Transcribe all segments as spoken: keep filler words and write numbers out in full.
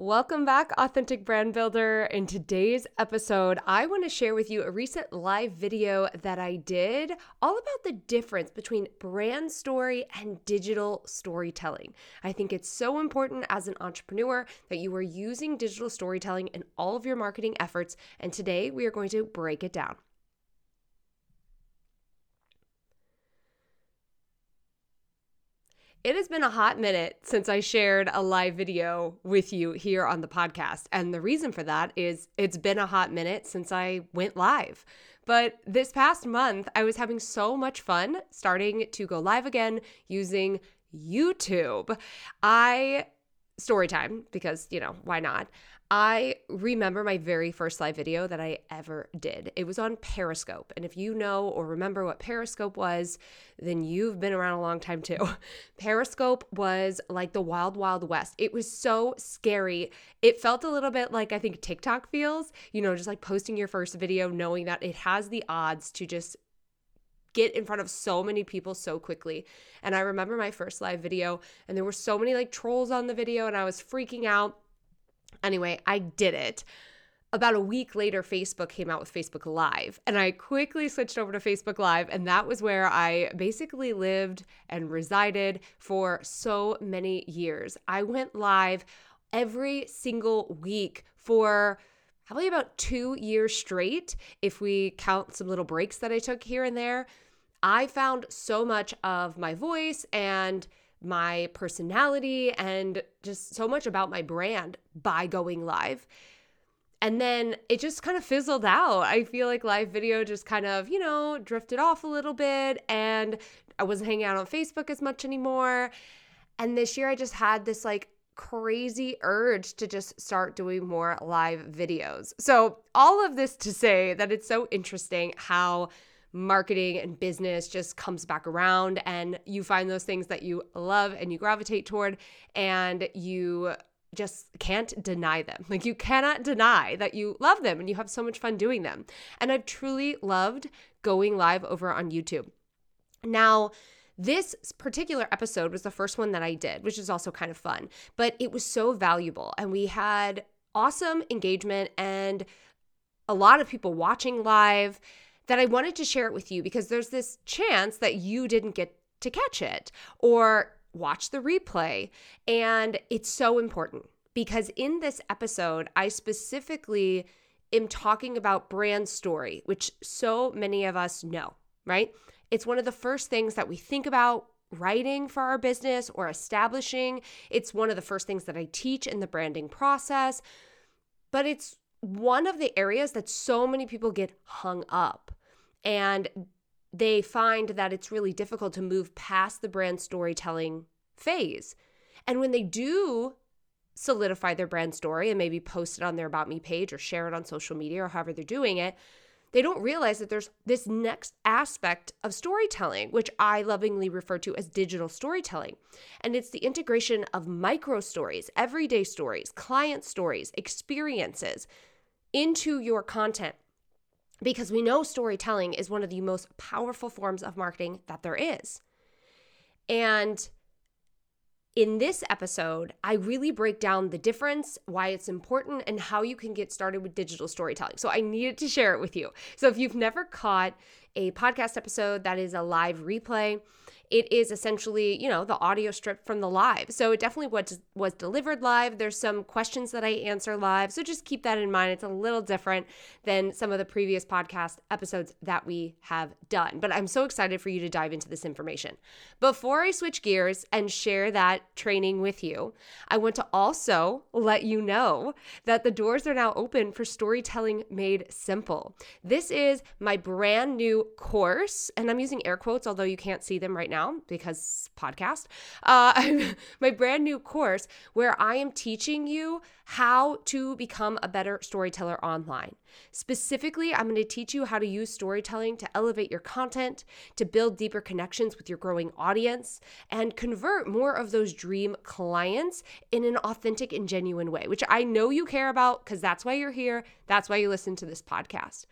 Welcome back, Authentic Brand Builder. In today's episode, I want to share with you a recent live video that I did all about the difference between brand story and digital storytelling. I think it's so important as an entrepreneur that you are using digital storytelling in all of your marketing efforts, and today we are going to break it down. It has been a hot minute since I shared a live video with you here on the podcast, and the reason for that is it's been a hot minute since I went live. But this past month, I was having so much fun starting to go live again using YouTube. I, story time, because, you know, why not? I remember my very first live video that I ever did. It was on Periscope. And if you know or remember what Periscope was, then you've been around a long time too. Periscope was like the wild, wild west. It was so scary. It felt a little bit like I think TikTok feels, you know, just like posting your first video, knowing that it has the odds to just get in front of so many people so quickly. And I remember my first live video, and there were so many like trolls on the video, and I was freaking out. Anyway, I did it. About a week later, Facebook came out with Facebook Live, and I quickly switched over to Facebook Live, and that was where I basically lived and resided for so many years. I went live every single week for probably about two years straight, if we count some little breaks that I took here and there. I found so much of my voice and my personality and just so much about my brand by going live. And then it just kind of fizzled out. I feel like live video just kind of, you know, drifted off a little bit, and I wasn't hanging out on Facebook as much anymore. And this year I just had this like crazy urge to just start doing more live videos. So all of this to say that it's so interesting how marketing and business just comes back around, and you find those things that you love and you gravitate toward, and you just can't deny them. Like, you cannot deny that you love them and you have so much fun doing them. And I've truly loved going live over on YouTube. Now, this particular episode was the first one that I did, which is also kind of fun, but it was so valuable, and we had awesome engagement and a lot of people watching live, that I wanted to share it with you because there's this chance that you didn't get to catch it or watch the replay. And it's so important because in this episode, I specifically am talking about brand story, which so many of us know, right? It's one of the first things that we think about writing for our business or establishing. It's one of the first things that I teach in the branding process, but it's one of the areas that so many people get hung up. And they find that it's really difficult to move past the brand storytelling phase. And when they do solidify their brand story and maybe post it on their About Me page or share it on social media or however they're doing it, they don't realize that there's this next aspect of storytelling, which I lovingly refer to as digital storytelling. And it's the integration of micro stories, everyday stories, client stories, experiences into your content. Because we know storytelling is one of the most powerful forms of marketing that there is. And in this episode, I really break down the difference, why it's important, and how you can get started with digital storytelling. So I needed to share it with you. So if you've never caught a podcast episode that is a live replay, it is essentially, you know, the audio strip from the live. So it definitely was, was delivered live. There's some questions that I answer live. So just keep that in mind. It's a little different than some of the previous podcast episodes that we have done. But I'm so excited for you to dive into this information. Before I switch gears and share that training with you, I want to also let you know that the doors are now open for Storytelling Made Simple. This is my brand new course, and I'm using air quotes, although you can't see them right now, because podcast, uh, my brand new course where I am teaching you how to become a better storyteller online. Specifically, I'm going to teach you how to use storytelling to elevate your content, to build deeper connections with your growing audience, and convert more of those dream clients in an authentic and genuine way, which I know you care about because that's why you're here. That's why you listen to this podcast.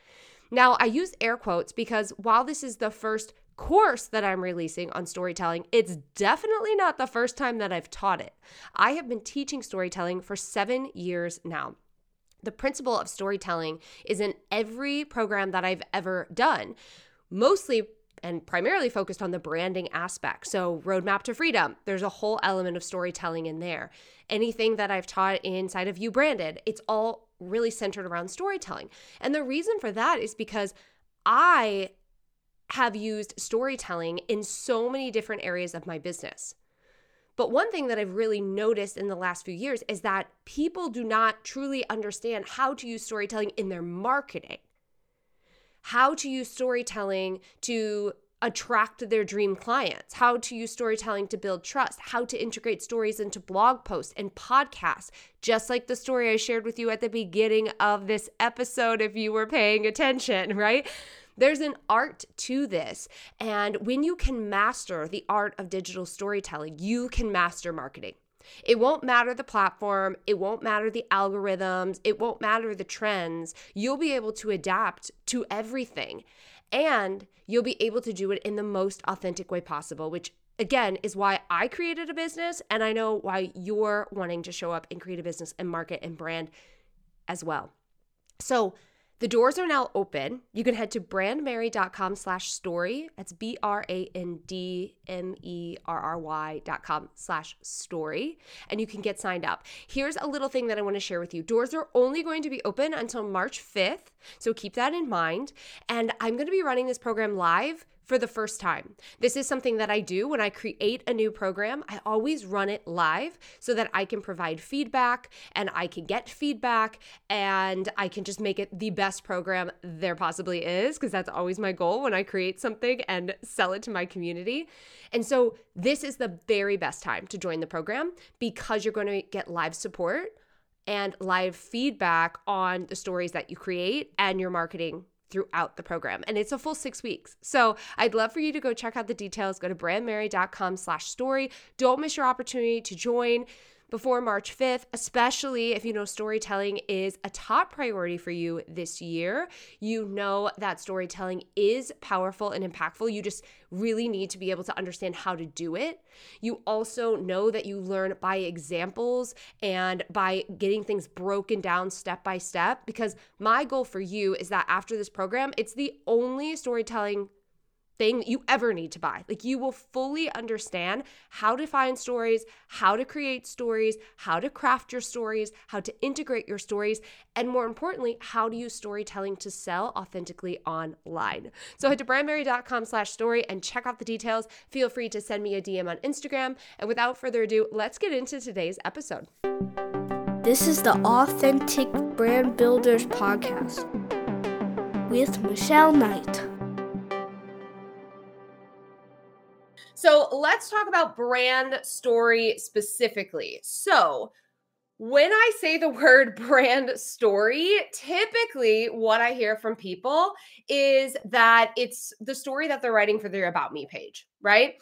Now, I use air quotes because while this is the first course that I'm releasing on storytelling, it's definitely not the first time that I've taught it. I have been teaching storytelling for seven years now. The principle of storytelling is in every program that I've ever done, mostly and primarily focused on the branding aspect. So Roadmap to Freedom, there's a whole element of storytelling in there. Anything that I've taught inside of You Branded, it's all really centered around storytelling. And the reason for that is because I have used storytelling in so many different areas of my business. But one thing that I've really noticed in the last few years is that people do not truly understand how to use storytelling in their marketing, how to use storytelling to attract their dream clients, how to use storytelling to build trust, how to integrate stories into blog posts and podcasts, just like the story I shared with you at the beginning of this episode, if you were paying attention, right? There's an art to this, and when you can master the art of digital storytelling, you can master marketing. It won't matter the platform, it won't matter the algorithms, it won't matter the trends. You'll be able to adapt to everything, and you'll be able to do it in the most authentic way possible, which again is why I created a business, and I know why you're wanting to show up and create a business and market and brand as well. So the doors are now open. You can head to brandmerry.com slash story. That's B-R-A-N-D-M-E-R-R-Y.com slash story. And you can get signed up. Here's a little thing that I want to share with you. Doors are only going to be open until March fifth. So keep that in mind. And I'm going to be running this program live for the first time. This is something that I do when I create a new program. I always run it live so that I can provide feedback and I can get feedback and I can just make it the best program there possibly is, because that's always my goal when I create something and sell it to my community. And so this is the very best time to join the program, because you're going to get live support and live feedback on the stories that you create and your marketing throughout the program. And it's a full six weeks. So I'd love for you to go check out the details. Go to brandmerry.com slash story. Don't miss your opportunity to join before March fifth, especially if you know storytelling is a top priority for you this year. You know that storytelling is powerful and impactful. You just really need to be able to understand how to do it. You also know that you learn by examples and by getting things broken down step by step, because my goal for you is that after this program, it's the only storytelling thing you ever need to buy. Like, you will fully understand how to find stories, how to create stories, how to craft your stories, how to integrate your stories, and more importantly, how to use storytelling to sell authentically online. So head to brandmerry.com slash story and check out the details. Feel free to send me a D M on Instagram. And without further ado, let's get into today's episode. This is the Authentic Brand Builders podcast with Michelle Knight. So let's talk about brand story specifically. So when I say the word brand story, typically what I hear from people is that it's the story that they're writing for their About Me page, right?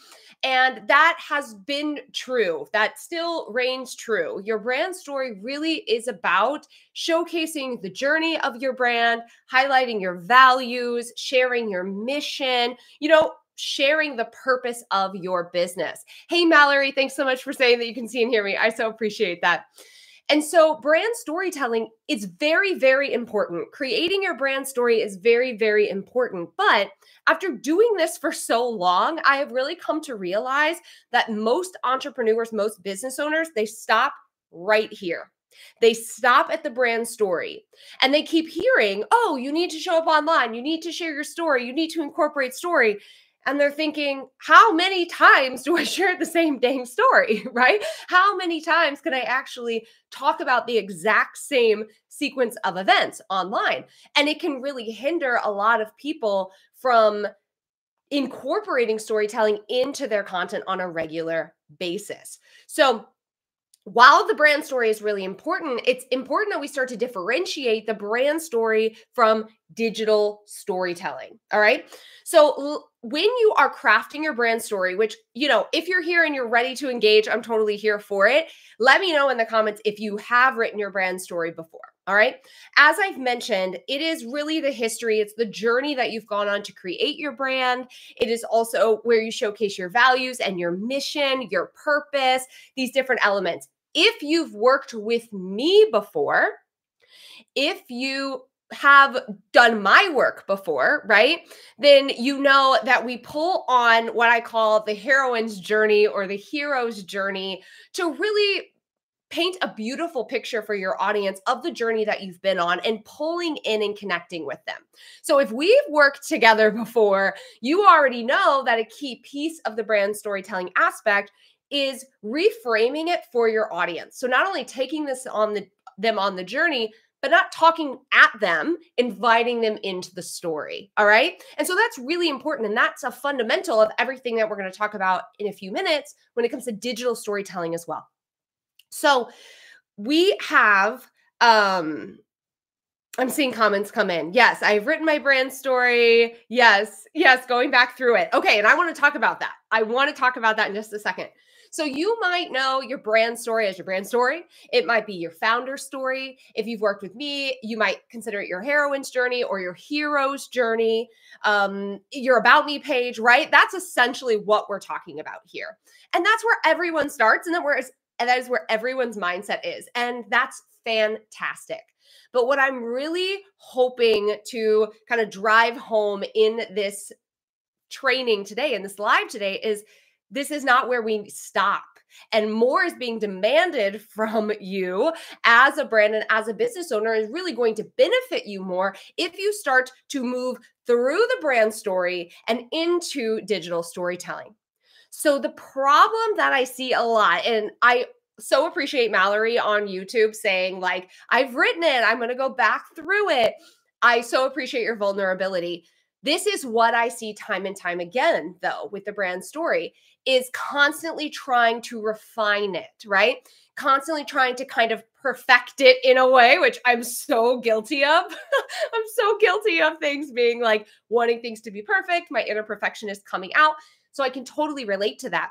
And that has been true. That still reigns true. Your brand story really is about showcasing the journey of your brand, highlighting your values, sharing your mission, you know, sharing the purpose of your business. Hey, Mallory, thanks so much for saying that you can see and hear me. I so appreciate that. And so brand storytelling is very, very important. Creating your brand story is very, very important. But after doing this for so long, I have really come to realize that most entrepreneurs, most business owners, they stop right here. They stop at the brand story, and they keep hearing, oh, you need to show up online. You need to share your story. You need to incorporate story. And they're thinking, how many times do I share the same dang story, right? How many times can I actually talk about the exact same sequence of events online? And it can really hinder a lot of people from incorporating storytelling into their content on a regular basis. So while the brand story is really important, it's important that we start to differentiate the brand story from digital storytelling, all right? So when you are crafting your brand story, which, you know, if you're here and you're ready to engage, I'm totally here for it. Let me know in the comments if you have written your brand story before. All right. As I've mentioned, it is really the history. It's the journey that you've gone on to create your brand. It is also where you showcase your values and your mission, your purpose, these different elements. If you've worked with me before, if you have done my work before, right, then you know that we pull on what I call the heroine's journey or the hero's journey to really paint a beautiful picture for your audience of the journey that you've been on and pulling in and connecting with them. So if we've worked together before, you already know that a key piece of the brand storytelling aspect is reframing it for your audience. So not only taking this on the them on the journey, but not talking at them, inviting them into the story. All right. And so that's really important. And that's a fundamental of everything that we're going to talk about in a few minutes when it comes to digital storytelling as well. So we have, um, I'm seeing comments come in. Yes, I've written my brand story. Yes, yes, going back through it. Okay, and I want to talk about that. I want to talk about that in just a second. So you might know your brand story as your brand story. It might be your founder story. If you've worked with me, you might consider it your heroine's journey or your hero's journey, um, your about me page, right? That's essentially what we're talking about here. And that's where everyone starts, and that where is And that is where everyone's mindset is. And that's fantastic. But what I'm really hoping to kind of drive home in this training today, in this live today, is this is not where we stop. And more is being demanded from you as a brand and as a business owner is really going to benefit you more if you start to move through the brand story and into digital storytelling. So the problem that I see a lot, and I so appreciate Mallory on YouTube saying like, I've written it, I'm going to go back through it. I so appreciate your vulnerability. This is what I see time and time again, though, with the brand story is constantly trying to refine it, right? Constantly trying to kind of perfect it in a way, which I'm so guilty of. I'm so guilty of things being like wanting things to be perfect. My inner perfectionist coming out. So I can totally relate to that.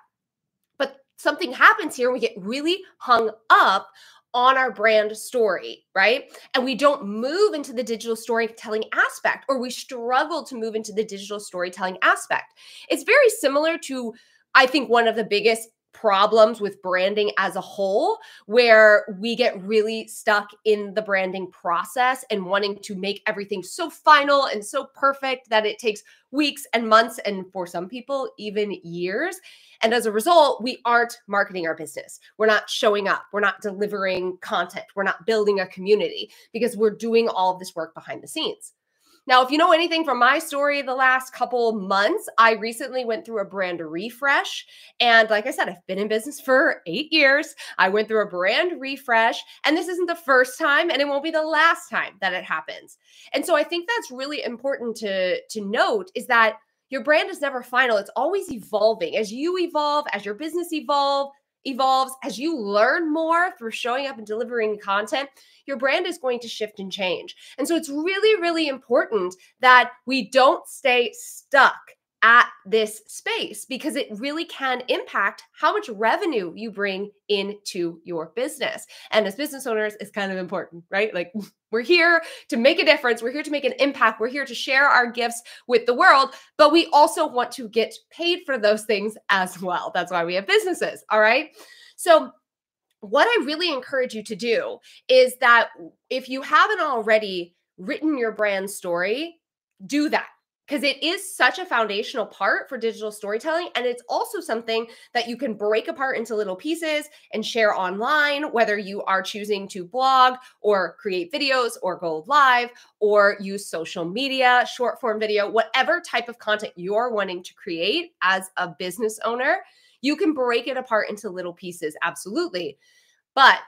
But something happens here. We get really hung up on our brand story, right? And we don't move into the digital storytelling aspect, or we struggle to move into the digital storytelling aspect. It's very similar to, I think, one of the biggest problems with branding as a whole, where we get really stuck in the branding process and wanting to make everything so final and so perfect that it takes weeks and months, and for some people, even years. And as a result, we aren't marketing our business. We're not showing up. We're not delivering content. We're not building a community because we're doing all of this work behind the scenes. Now, if you know anything from my story the last couple months, I recently went through a brand refresh. And like I said, I've been in business for eight years. I went through a brand refresh, and this isn't the first time, and it won't be the last time that it happens. And so I think that's really important to, to note is that your brand is never final. It's always evolving. As you evolve, as your business evolve, evolves, as you learn more through showing up and delivering content, your brand is going to shift and change. And so it's really, really important that we don't stay stuck at this space because it really can impact how much revenue you bring into your business. And as business owners, it's kind of important, right? Like we're here to make a difference. We're here to make an impact. We're here to share our gifts with the world, but we also want to get paid for those things as well. That's why we have businesses, all right? So what I really encourage you to do is that if you haven't already written your brand story, do that. Because it is such a foundational part for digital storytelling. And it's also something that you can break apart into little pieces and share online, whether you are choosing to blog or create videos or go live or use social media, short form video, whatever type of content you're wanting to create as a business owner, you can break it apart into little pieces. Absolutely. But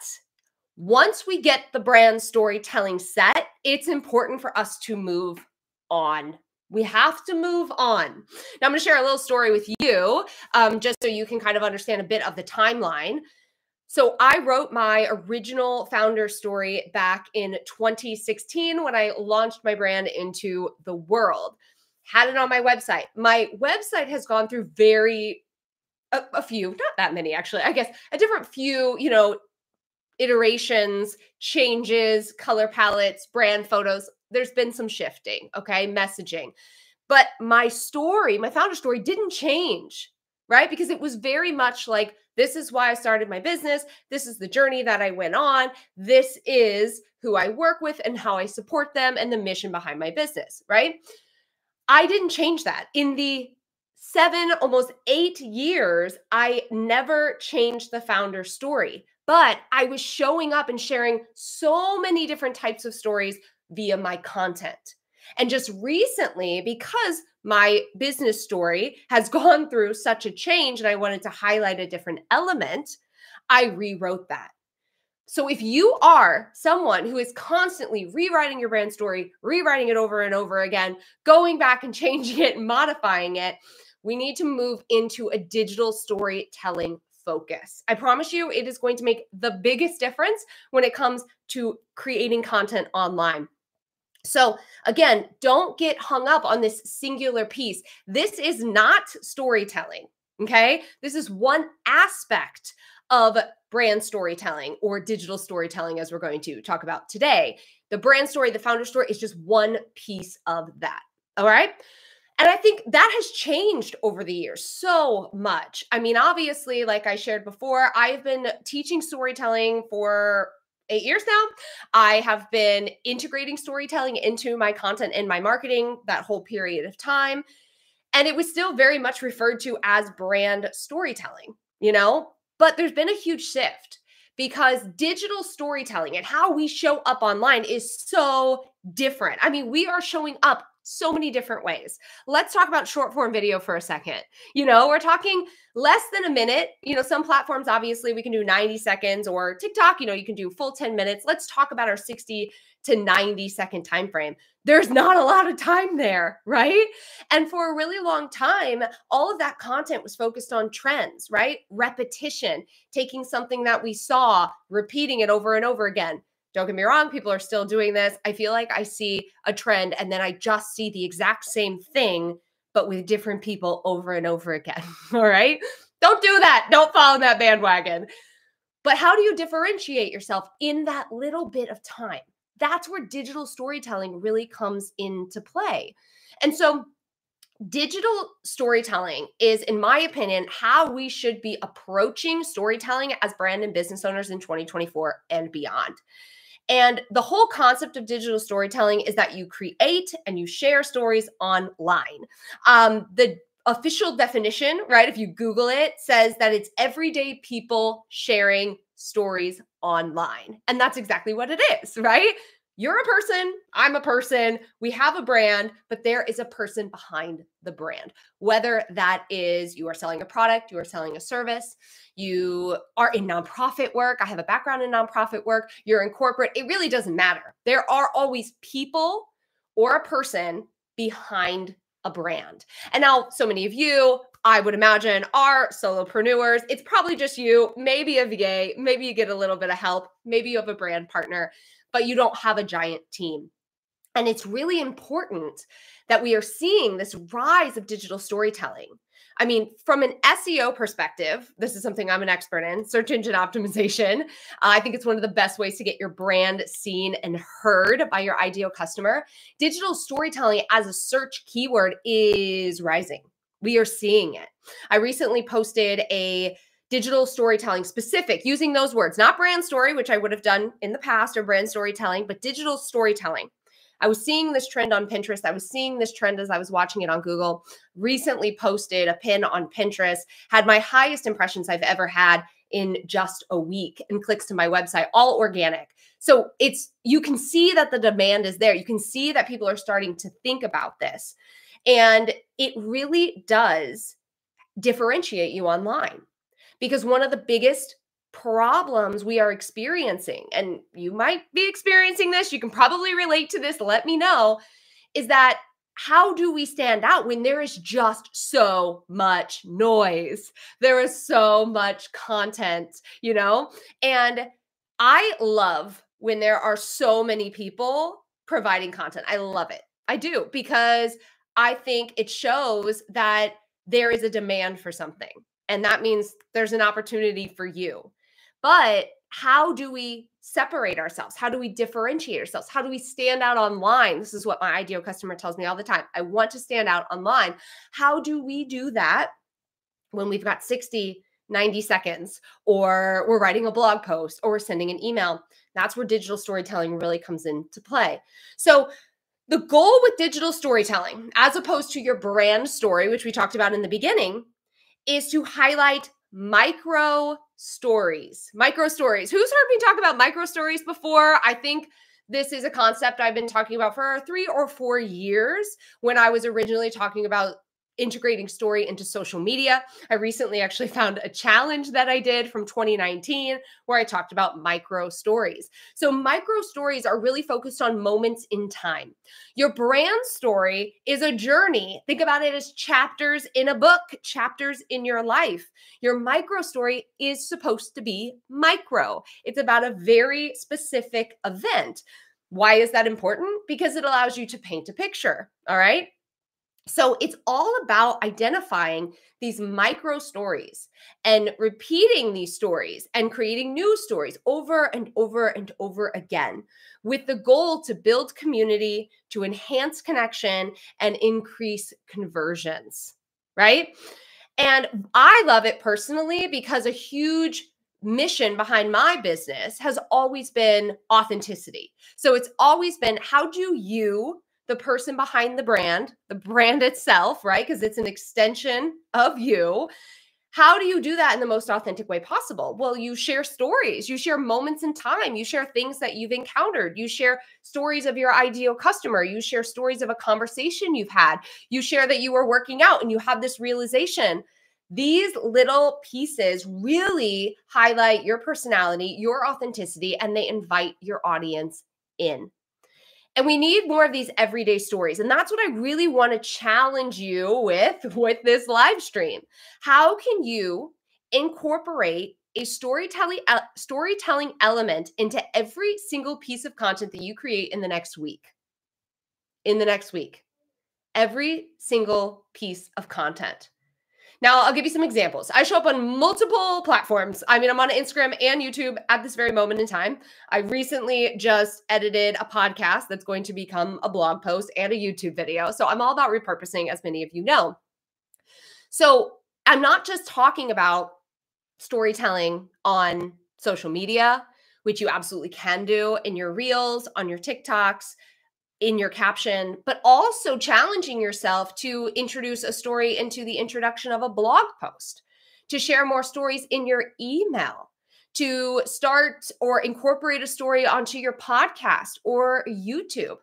once we get the brand storytelling set, it's important for us to move on. We have to move on. Now, I'm going to share a little story with you, um, just so you can kind of understand a bit of the timeline. So I wrote my original founder story back in twenty sixteen when I launched my brand into the world. Had it on my website. My website has gone through very, a, a few, not that many, actually, I guess, a different few, you know, iterations, changes, color palettes, brand photos. There's been some shifting, okay, messaging. But my story, my founder story didn't change, right? Because it was very much like, this is why I started my business. This is the journey that I went on. This is who I work with and how I support them and the mission behind my business, right? I didn't change that. In the seven, almost eight years, I never changed the founder story, but I was showing up and sharing so many different types of stories via my content. And just recently, because my business story has gone through such a change and I wanted to highlight a different element, I rewrote that. So if you are someone who is constantly rewriting your brand story, rewriting it over and over again, going back and changing it and modifying it, we need to move into a digital storytelling focus. I promise you, it is going to make the biggest difference when it comes to creating content online. So again, don't get hung up on this singular piece. This is not storytelling, okay? This is one aspect of brand storytelling or digital storytelling, as we're going to talk about today. The brand story, the founder story is just one piece of that, all right? And I think that has changed over the years so much. I mean, obviously, like I shared before, I've been teaching storytelling for eight years now. I have been integrating storytelling into my content and my marketing that whole period of time. And it was still very much referred to as brand storytelling, you know, but there's been a huge shift because digital storytelling and how we show up online is so different. I mean, we are showing up so many different ways. Let's talk about short form video for a second. You know, we're talking less than a minute. You know, some platforms, obviously we can do ninety seconds, or TikTok, you know, you can do full ten minutes. Let's talk about our sixty to ninety second time frame. There's not a lot of time there, right? And for a really long time, all of that content was focused on trends, right? Repetition, taking something that we saw, repeating it over and over again. Don't get me wrong, people are still doing this. I feel like I see a trend and then I just see the exact same thing, but with different people over and over again, all right? Don't do that. Don't follow that bandwagon. But how do you differentiate yourself in that little bit of time? That's where digital storytelling really comes into play. And so digital storytelling is, in my opinion, how we should be approaching storytelling as brand and business owners in twenty twenty-four and beyond. And the whole concept of digital storytelling is that you create and you share stories online. Um, the official definition, right, if you Google it, says that it's everyday people sharing stories online. And that's exactly what it is, right? You're a person, I'm a person, we have a brand, but there is a person behind the brand. Whether that is you are selling a product, you are selling a service, you are in nonprofit work. I have a background in nonprofit work. You're in corporate. It really doesn't matter. There are always people or a person behind a brand. And now so many of you, I would imagine, are solopreneurs. It's probably just you, maybe a V A, maybe you get a little bit of help, maybe you have a brand partner, but you don't have a giant team. And it's really important that we are seeing this rise of digital storytelling. I mean, from an S E O perspective, this is something I'm an expert in, search engine optimization. Uh, I think it's one of the best ways to get your brand seen and heard by your ideal customer. Digital storytelling as a search keyword is rising. We are seeing it. I recently posted a digital storytelling specific, using those words, not brand story, which I would have done in the past, or brand storytelling, but digital storytelling. I was seeing this trend on Pinterest. I was seeing this trend as I was watching it on Google. Recently posted a pin on Pinterest, had my highest impressions I've ever had in just a week, and clicks to my website, all organic. So it's, you can see that the demand is there. You can see that people are starting to think about this. And it really does differentiate you online. Because one of the biggest problems we are experiencing, and you might be experiencing this, you can probably relate to this, let me know, is that how do we stand out when there is just so much noise? There is so much content, you know? And I love when there are so many people providing content. I love it. I do, because I think it shows that there is a demand for something. And that means there's an opportunity for you. But how do we separate ourselves? How do we differentiate ourselves? How do we stand out online? This is what my ideal customer tells me all the time. I want to stand out online. How do we do that when we've got sixty, ninety seconds, or we're writing a blog post, or we're sending an email? That's where digital storytelling really comes into play. So the goal with digital storytelling, as opposed to your brand story, which we talked about in the beginning, is to highlight micro stories. Micro stories. Who's heard me talk about micro stories before? I think this is a concept I've been talking about for three or four years when I was originally talking about integrating story into social media. I recently actually found a challenge that I did from twenty nineteen where I talked about micro stories. So micro stories are really focused on moments in time. Your brand story is a journey. Think about it as chapters in a book, chapters in your life. Your micro story is supposed to be micro. It's about a very specific event. Why is that important? Because it allows you to paint a picture, all right? So it's all about identifying these micro stories and repeating these stories and creating new stories over and over and over again, with the goal to build community, to enhance connection, and increase conversions, right? And I love it personally because a huge mission behind my business has always been authenticity. So it's always been, how do you, the person behind the brand, the brand itself, right? Because it's an extension of you. How do you do that in the most authentic way possible? Well, you share stories, you share moments in time, you share things that you've encountered, you share stories of your ideal customer, you share stories of a conversation you've had, you share that you were working out and you have this realization. These little pieces really highlight your personality, your authenticity, and they invite your audience in. And we need more of these everyday stories. And that's what I really want to challenge you with, with this live stream. How can you incorporate a storytelling storytelling element into every single piece of content that you create in the next week? In the next week. Every single piece of content. Now, I'll give you some examples. I show up on multiple platforms. I mean, I'm on Instagram and YouTube at this very moment in time. I recently just edited a podcast that's going to become a blog post and a YouTube video. So I'm all about repurposing, as many of you know. So I'm not just talking about storytelling on social media, which you absolutely can do in your reels, on your TikToks, in your caption, but also challenging yourself to introduce a story into the introduction of a blog post, to share more stories in your email, to start or incorporate a story onto your podcast or YouTube.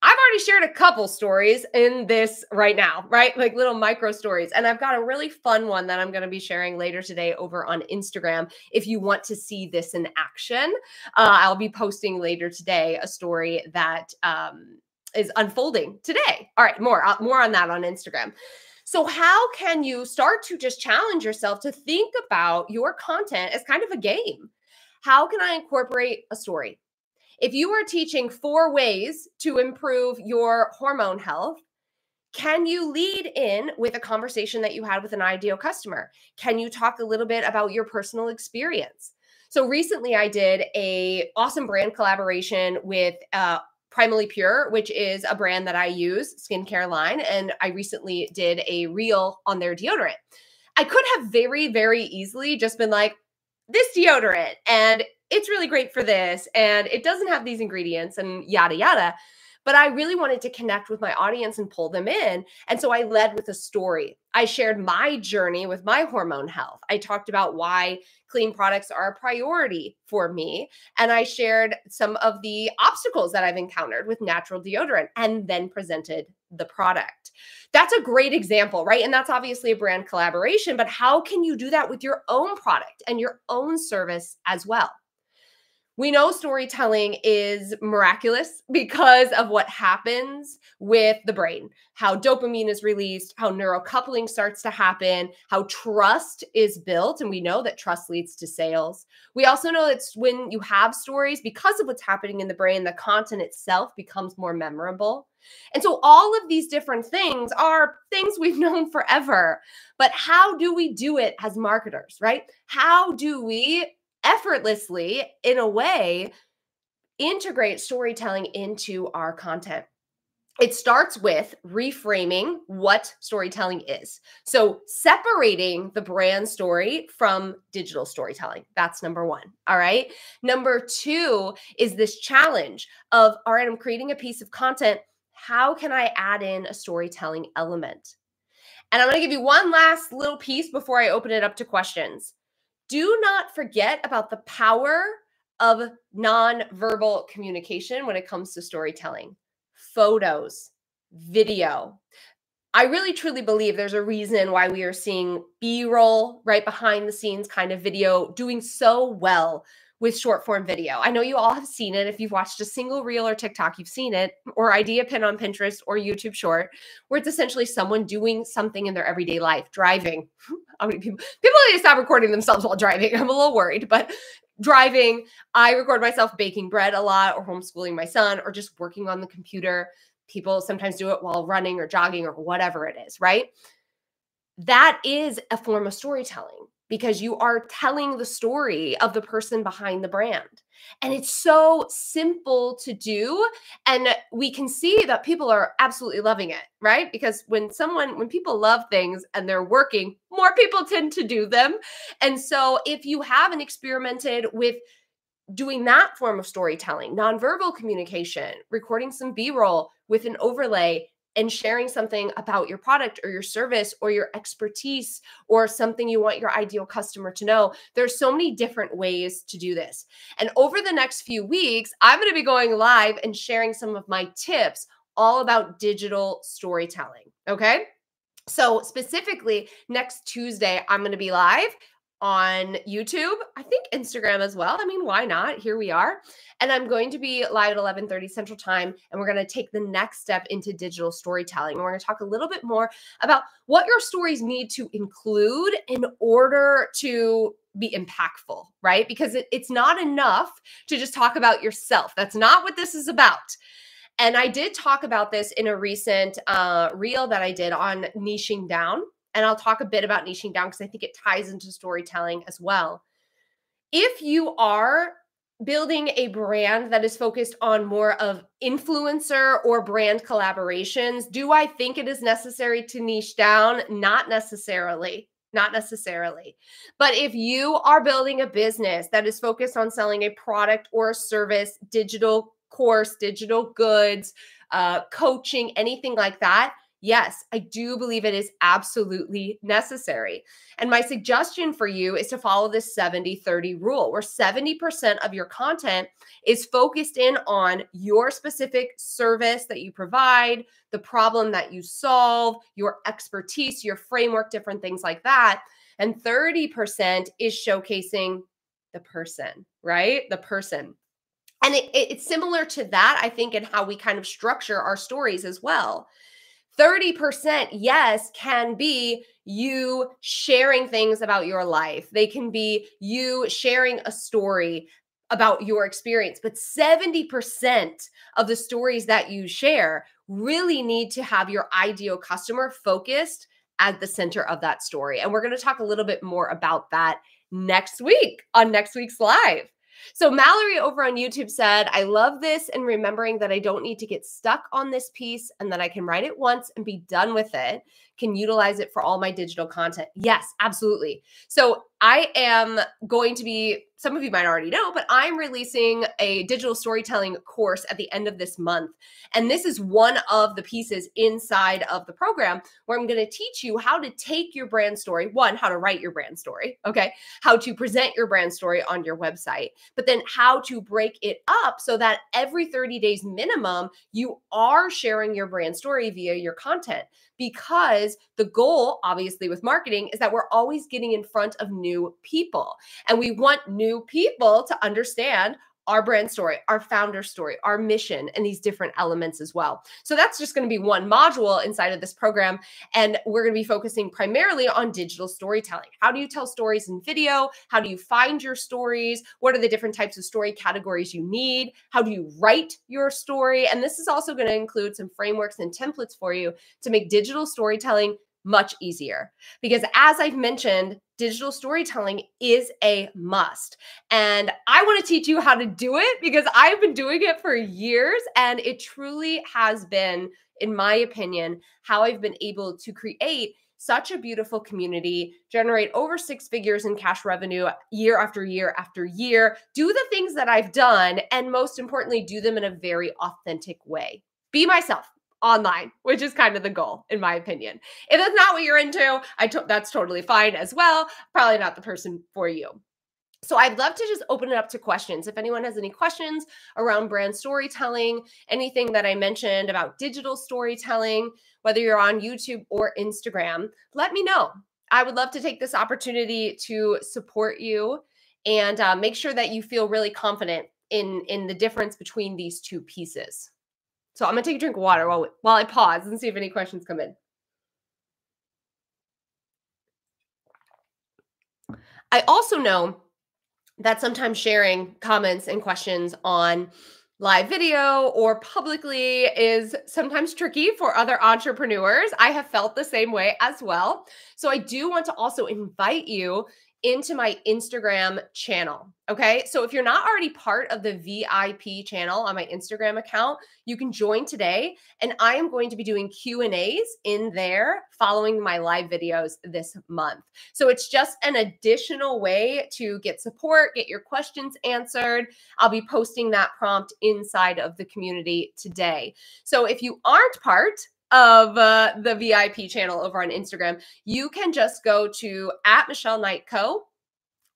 I've already shared a couple stories in this right now, right? Like little micro stories. And I've got a really fun one that I'm going to be sharing later today over on Instagram. If you want to see this in action, uh, I'll be posting later today a story that um, is unfolding today. All right, more, uh, more on that on Instagram. So how can you start to just challenge yourself to think about your content as kind of a game? How can I incorporate a story? If you are teaching four ways to improve your hormone health, can you lead in with a conversation that you had with an ideal customer? Can you talk a little bit about your personal experience? So recently I did a awesome brand collaboration with uh, Primally Pure, which is a brand that I use, skincare line, and I recently did a reel on their deodorant. I could have very, very easily just been like, this deodorant, and it's really great for this, and it doesn't have these ingredients, and yada, yada. But I really wanted to connect with my audience and pull them in. And so I led with a story. I shared my journey with my hormone health. I talked about why clean products are a priority for me. And I shared some of the obstacles that I've encountered with natural deodorant, and then presented the product. That's a great example, right? And that's obviously a brand collaboration, but how can you do that with your own product and your own service as well? We know storytelling is miraculous because of what happens with the brain, how dopamine is released, how neurocoupling starts to happen, how trust is built. And we know that trust leads to sales. We also know that when you have stories, because of what's happening in the brain, the content itself becomes more memorable. And so all of these different things are things we've known forever. But how do we do it as marketers, right? How do we effortlessly, in a way, integrate storytelling into our content. It starts with reframing what storytelling is. So separating the brand story from digital storytelling. That's number one. All right. Number two is this challenge of, all right, I'm creating a piece of content. How can I add in a storytelling element? And I'm going to give you one last little piece before I open it up to questions. Do not forget about the power of nonverbal communication when it comes to storytelling. Photos, video. I really truly believe there's a reason why we are seeing B-roll, right behind the scenes kind of video, doing so well with short form video. I know you all have seen it. If you've watched a single reel or TikTok, you've seen it, or idea pin on Pinterest or YouTube short, where it's essentially someone doing something in their everyday life, driving. How many people, people need to stop recording themselves while driving. I'm a little worried, but driving, I record myself baking bread a lot, or homeschooling my son, or just working on the computer. People sometimes do it while running or jogging or whatever it is, right? That is a form of storytelling, because you are telling the story of the person behind the brand. And it's so simple to do. And we can see that people are absolutely loving it, right? Because when someone, when people love things and they're working, more people tend to do them. And so if you haven't experimented with doing that form of storytelling, nonverbal communication, recording some B-roll with an overlay, and sharing something about your product or your service or your expertise or something you want your ideal customer to know. There's so many different ways to do this. And over the next few weeks, I'm going to be going live and sharing some of my tips all about digital storytelling. Okay. So specifically next Tuesday, I'm going to be live on YouTube, I think Instagram as well. I mean, why not? Here we are. And I'm going to be live at eleven thirty Central Time, and we're going to take the next step into digital storytelling. And we're going to talk a little bit more about what your stories need to include in order to be impactful, right? Because it, it's not enough to just talk about yourself. That's not what this is about. And I did talk about this in a recent uh, reel that I did on niching down. And I'll talk a bit about niching down because I think it ties into storytelling as well. If you are building a brand that is focused on more of influencer or brand collaborations, do I think it is necessary to niche down? Not necessarily. Not necessarily. But if you are building a business that is focused on selling a product or a service, digital course, digital goods, uh, coaching, anything like that, yes, I do believe it is absolutely necessary. And my suggestion for you is to follow this seventy thirty rule, where seventy percent of your content is focused in on your specific service that you provide, the problem that you solve, your expertise, your framework, different things like that. And thirty percent is showcasing the person, right? The person. And it, it, it's similar to that, I think, in how we kind of structure our stories as well. thirty percent, yes, can be you sharing things about your life. They can be you sharing a story about your experience. But seventy percent of the stories that you share really need to have your ideal customer focused at the center of that story. And we're going to talk a little bit more about that next week on next week's live. So Mallory over on YouTube said, I love this and remembering that I don't need to get stuck on this piece and that I can write it once and be done with it, can utilize it for all my digital content. Yes, absolutely. So I am going to be, some of you might already know, but I'm releasing a digital storytelling course at the end of this month. And this is one of the pieces inside of the program where I'm going to teach you how to take your brand story, one, how to write your brand story, okay, how to present your brand story on your website, but then how to break it up so that every thirty days minimum, you are sharing your brand story via your content. Because the goal, obviously, with marketing is that we're always getting in front of new people. And we want new people to understand our brand story, our founder story, our mission, and these different elements as well. So that's just going to be one module inside of this program. And we're going to be focusing primarily on digital storytelling. How do you tell stories in video? How do you find your stories? What are the different types of story categories you need? How do you write your story? And this is also going to include some frameworks and templates for you to make digital storytelling much easier. Because as I've mentioned, digital storytelling is a must. And I want to teach you how to do it because I've been doing it for years. And it truly has been, in my opinion, how I've been able to create such a beautiful community, generate over six figures in cash revenue year after year after year, do the things that I've done, and most importantly, do them in a very authentic way. Be myself online, which is kind of the goal, in my opinion. If that's not what you're into, I to- that's totally fine as well. Probably not the person for you. So I'd love to just open it up to questions. If anyone has any questions around brand storytelling, anything that I mentioned about digital storytelling, whether you're on YouTube or Instagram, let me know. I would love to take this opportunity to support you and uh, make sure that you feel really confident in, in the difference between these two pieces. So I'm going to take a drink of water while, we, while I pause and see if any questions come in. I also know that sometimes sharing comments and questions on live video or publicly is sometimes tricky for other entrepreneurs. I have felt the same way as well. So I do want to also invite you into my Instagram channel. Okay. So if you're not already part of the V I P channel on my Instagram account, you can join today. And I am going to be doing Q and A's in there following my live videos this month. So it's just an additional way to get support, get your questions answered. I'll be posting that prompt inside of the community today. So if you aren't part of uh, the V I P channel over on Instagram, you can just go to at Michelle Knight Co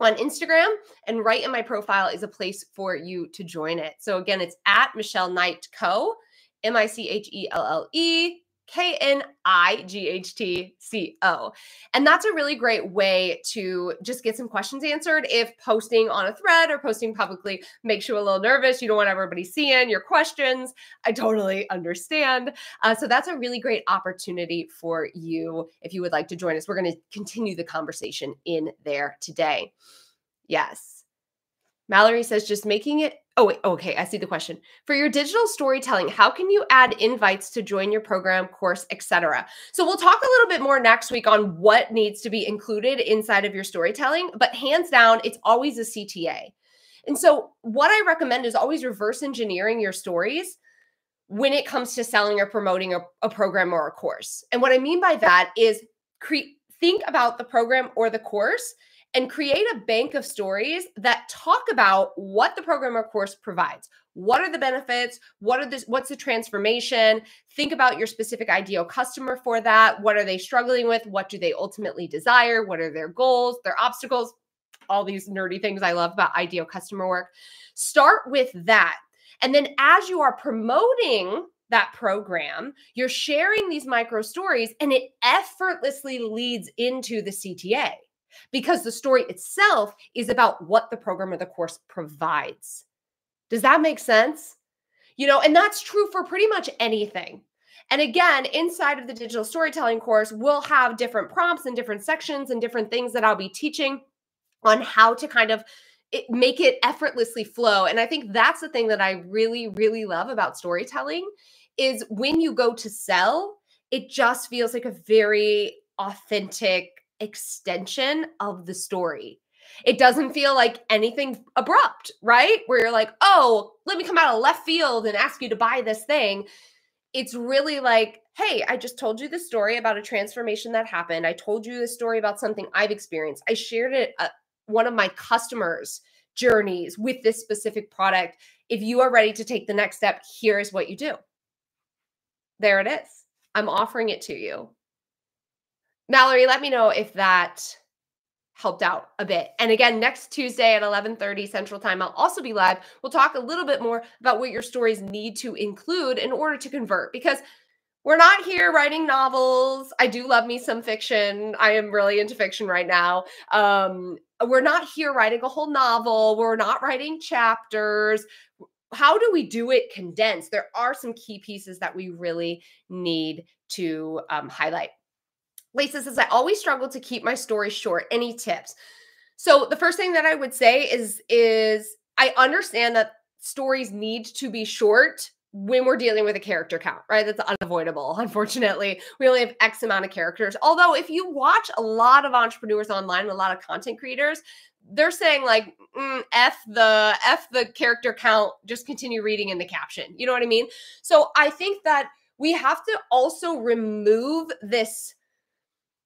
on Instagram, and right in my profile is a place for you to join it. So again, it's at Michelle Knight Co, M I C H E L L E K N I G H T C O. And that's a really great way to just get some questions answered. If posting on a thread or posting publicly makes you a little nervous, you don't want everybody seeing your questions, I totally understand. Uh, so that's a really great opportunity for you if you would like to join us. We're going to continue the conversation in there today. Yes. Mallory says, just making it. Oh, wait, okay. I see the question. For your digital storytelling, how can you add invites to join your program, course, et cetera? So we'll talk a little bit more next week on what needs to be included inside of your storytelling, but hands down, it's always a C T A. And so what I recommend is always reverse engineering your stories when it comes to selling or promoting a, a program or a course. And what I mean by that is cre- think about the program or the course and create a bank of stories that talk about what the program or course provides. What are the benefits? What are the, what's the transformation? Think about your specific ideal customer for that. What are they struggling with? What do they ultimately desire? What are their goals, their obstacles? All these nerdy things I love about ideal customer work. Start with that. And then as you are promoting that program, you're sharing these micro stories and it effortlessly leads into the C T A. Because the story itself is about what the program or the course provides. Does that make sense? You know, and that's true for pretty much anything. And again, inside of the digital storytelling course, we'll have different prompts and different sections and different things that I'll be teaching on how to kind of it, make it effortlessly flow. And I think that's the thing that I really, really love about storytelling is when you go to sell, it just feels like a very authentic extension of the story. It doesn't feel like anything abrupt, right? Where you're like, oh, let me come out of left field and ask you to buy this thing. It's really like, hey, I just told you the story about a transformation that happened. I told you the story about something I've experienced. I shared it, uh, one of my customers' journeys with this specific product. If you are ready to take the next step, here is what you do. There it is. I'm offering it to you. Mallory, let me know if that helped out a bit. And again, next Tuesday at eleven thirty Central Time, I'll also be live. We'll talk a little bit more about what your stories need to include in order to convert, because we're not here writing novels. I do love me some fiction. I am really into fiction right now. Um, we're not here writing a whole novel. We're not writing chapters. How do we do it condensed? There are some key pieces that we really need to um, highlight. Lisa says, I always struggle to keep my story short. Any tips? So the first thing that I would say is, is I understand that stories need to be short when we're dealing with a character count, right? That's unavoidable. Unfortunately, we only have X amount of characters. Although if you watch a lot of entrepreneurs online, a lot of content creators, they're saying like, mm, F the, F the character count, just continue reading in the caption. You know what I mean? So I think that we have to also remove this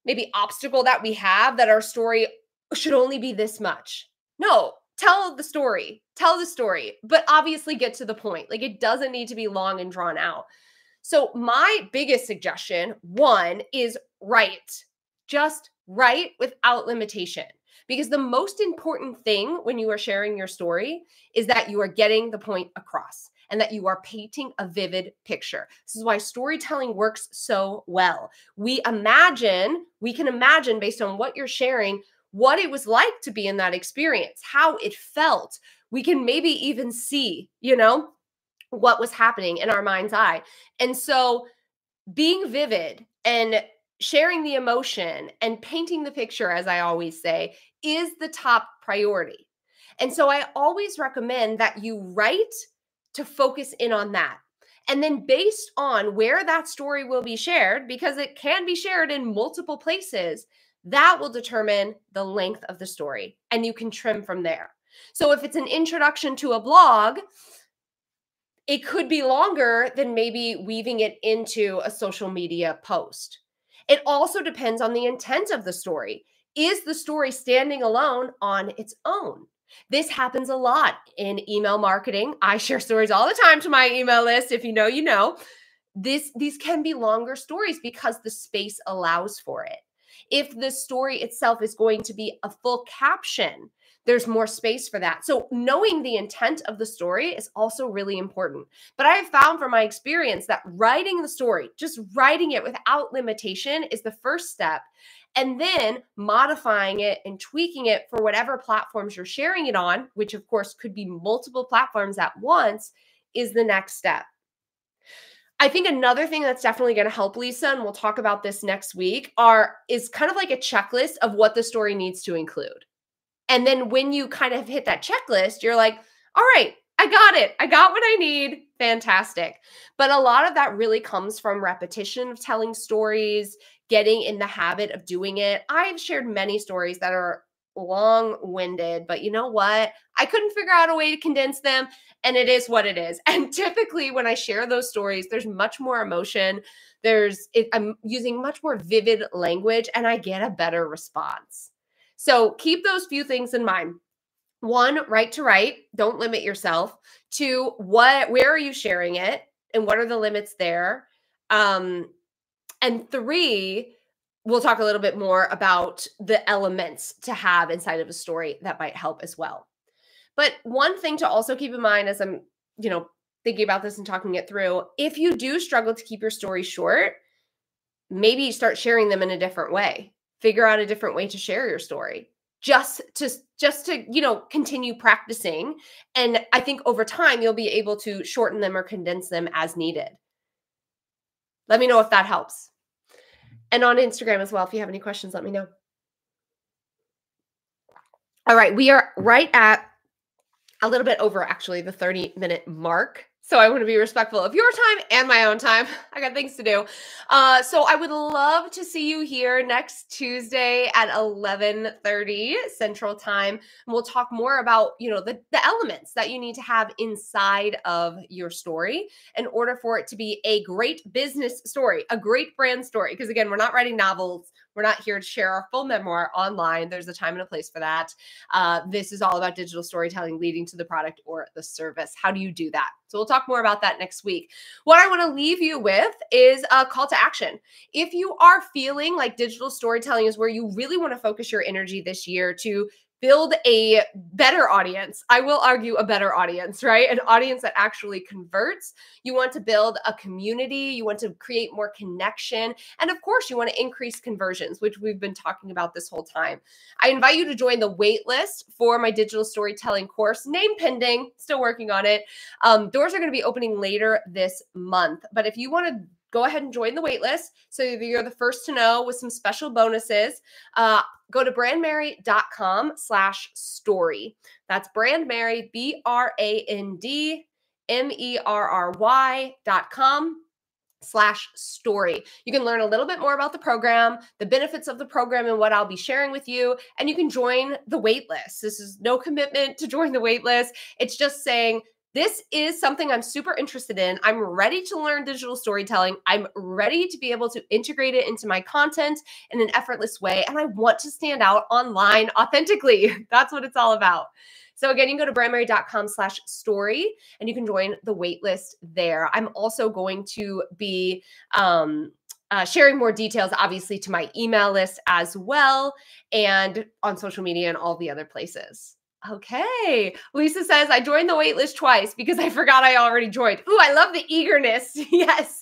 maybe obstacle that we have that our story should only be this much. No. Tell the story, tell the story, but obviously get to the point. Like it doesn't need to be long and drawn out. So my biggest suggestion, one, is write. Just write without limitation. Because the most important thing when you are sharing your story is that you are getting the point across and that you are painting a vivid picture. This is why storytelling works so well. We imagine, we can imagine based on what you're sharing, what it was like to be in that experience, how it felt. We can maybe even see, you know, what was happening in our mind's eye. And so being vivid and sharing the emotion and painting the picture, as I always say, is the top priority. And so I always recommend that you write to focus in on that. And then based on where that story will be shared, because it can be shared in multiple places, that will determine the length of the story, and you can trim from there. So if it's an introduction to a blog, it could be longer than maybe weaving it into a social media post. It also depends on the intent of the story. Is the story standing alone on its own? This happens a lot in email marketing. I share stories all the time to my email list. If you know, you know. This, these can be longer stories because the space allows for it. If the story itself is going to be a full caption, there's more space for that. So knowing the intent of the story is also really important. But I have found from my experience that writing the story, just writing it without limitation, is the first step. And then modifying it and tweaking it for whatever platforms you're sharing it on, which of course could be multiple platforms at once, is the next step. I think another thing that's definitely going to help, Lisa, and we'll talk about this next week, are is kind of like a checklist of what the story needs to include. And then when you kind of hit that checklist, you're like, all right, I got it. I got what I need. Fantastic. But a lot of that really comes from repetition of telling stories, getting in the habit of doing it. I've shared many stories that are long-winded, but you know what? I couldn't figure out a way to condense them, and it is what it is. And typically when I share those stories, there's much more emotion. There's, it, I'm using much more vivid language, and I get a better response. So keep those few things in mind. One, right to right. Don't limit yourself. Two, what, where are you sharing it? And what are the limits there? Um, and three, we'll talk a little bit more about the elements to have inside of a story that might help as well. But one thing to also keep in mind as I'm, you know, thinking about this and talking it through, if you do struggle to keep your story short, maybe you start sharing them in a different way. Figure out a different way to share your story just to, just to, you know, continue practicing. And I think over time, you'll be able to shorten them or condense them as needed. Let me know if that helps. And on Instagram as well. If you have any questions, let me know. All right. We are right at a little bit over actually the thirty minute mark. So I want to be respectful of your time and my own time. I got things to do. Uh, so I would love to see you here next Tuesday at eleven thirty Central Time. And we'll talk more about, you know, the, the elements that you need to have inside of your story in order for it to be a great business story, a great brand story. Because again, we're not writing novels. We're not here to share our full memoir online. There's a time and a place for that. Uh, this is all about digital storytelling leading to the product or the service. How do you do that? So we'll talk more about that next week. What I want to leave you with is a call to action. If you are feeling like digital storytelling is where you really want to focus your energy this year to build a better audience. I will argue a better audience, right? An audience that actually converts. You want to build a community. You want to create more connection. And of course, you want to increase conversions, which we've been talking about this whole time. I invite you to join the wait list for my digital storytelling course, name pending, still working on it. Um, doors are going to be opening later this month. But if you want to go ahead and join the waitlist so you're the first to know with some special bonuses. Uh, go to brandmerry dot com slash story. That's brandmerry, B R A N D M E R R Y dot com. slash story. You can learn a little bit more about the program, the benefits of the program, and what I'll be sharing with you. And you can join the wait list. This is no commitment to join the wait list. It's just saying, this is something I'm super interested in. I'm ready to learn digital storytelling. I'm ready to be able to integrate it into my content in an effortless way. And I want to stand out online authentically. That's what it's all about. So again, you can go to brandmerry.com slash story and you can join the waitlist there. I'm also going to be um, uh, sharing more details, obviously, to my email list as well and on social media and all the other places. Okay. Lisa says, I joined the waitlist twice because I forgot I already joined. Ooh, I love the eagerness. Yes.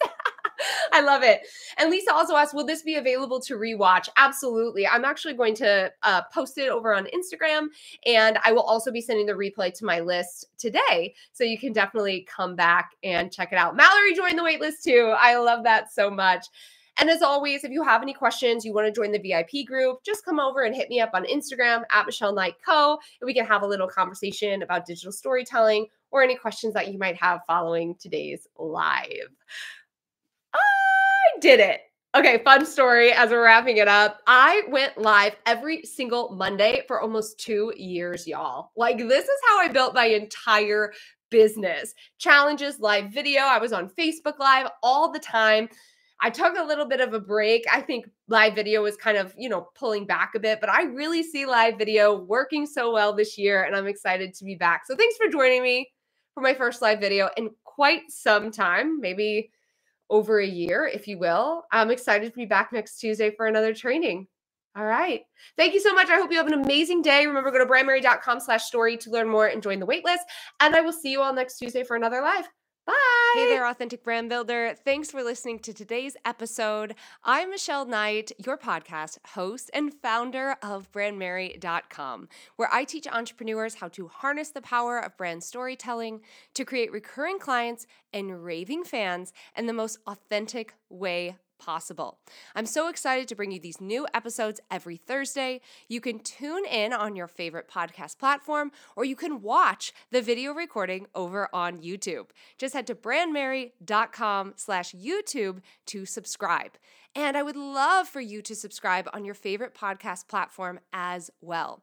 I love it. And Lisa also asked, will this be available to rewatch? Absolutely. I'm actually going to uh, post it over on Instagram, and I will also be sending the replay to my list today. So you can definitely come back and check it out. Mallory joined the waitlist too. I love that so much. And as always, if you have any questions, you want to join the V I P group, just come over and hit me up on Instagram at Michelle Knight Co. And we can have a little conversation about digital storytelling or any questions that you might have following today's live. I did it. Okay, fun story as we're wrapping it up. I went live every single Monday for almost two years, y'all. Like, this is how I built my entire business. Challenges, live video. I was on Facebook Live all the time. I took a little bit of a break. I think live video was kind of, you know, pulling back a bit, but I really see live video working so well this year, and I'm excited to be back. So thanks for joining me for my first live video in quite some time, maybe over a year, if you will. I'm excited to be back next Tuesday for another training. All right. Thank you so much. I hope you have an amazing day. Remember, go to brandmerry.com slash story to learn more and join the waitlist. And I will see you all next Tuesday for another live. Bye. Hey there, Authentic Brand Builder. Thanks for listening to today's episode. I'm Michelle Knight, your podcast host and founder of brand merry dot com, where I teach entrepreneurs how to harness the power of brand storytelling to create recurring clients and raving fans in the most authentic way possible. I'm so excited to bring you these new episodes every Thursday. You can tune in on your favorite podcast platform, or you can watch the video recording over on YouTube. Just head to brandmerry.com slash YouTube to subscribe. And I would love for you to subscribe on your favorite podcast platform as well.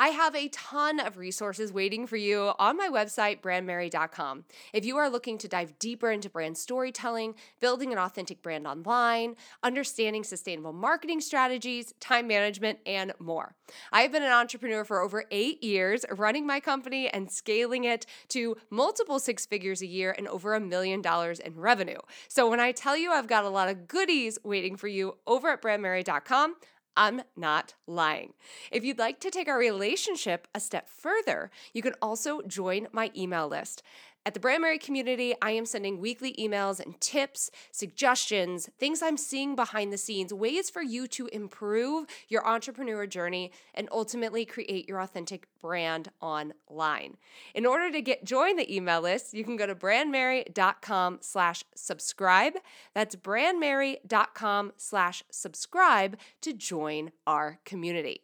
I have a ton of resources waiting for you on my website, brand merry dot com. If you are looking to dive deeper into brand storytelling, building an authentic brand online, understanding sustainable marketing strategies, time management, and more. I've been an entrepreneur for over eight years, running my company and scaling it to multiple six figures a year and over a million dollars in revenue. So when I tell you I've got a lot of goodies waiting for you over at brand merry dot com, I'm not lying. If you'd like to take our relationship a step further, you can also join my email list. At the Brand Merry community, I am sending weekly emails and tips, suggestions, things I'm seeing behind the scenes, ways for you to improve your entrepreneur journey and ultimately create your authentic brand online. In order to get join the email list, you can go to brand merry dot com slash subscribe. That's brand merry dot com slash subscribe to join our community.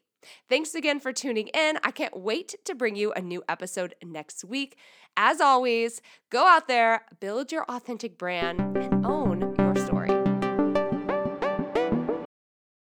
Thanks again for tuning in. I can't wait to bring you a new episode next week. As always, go out there, build your authentic brand, and own your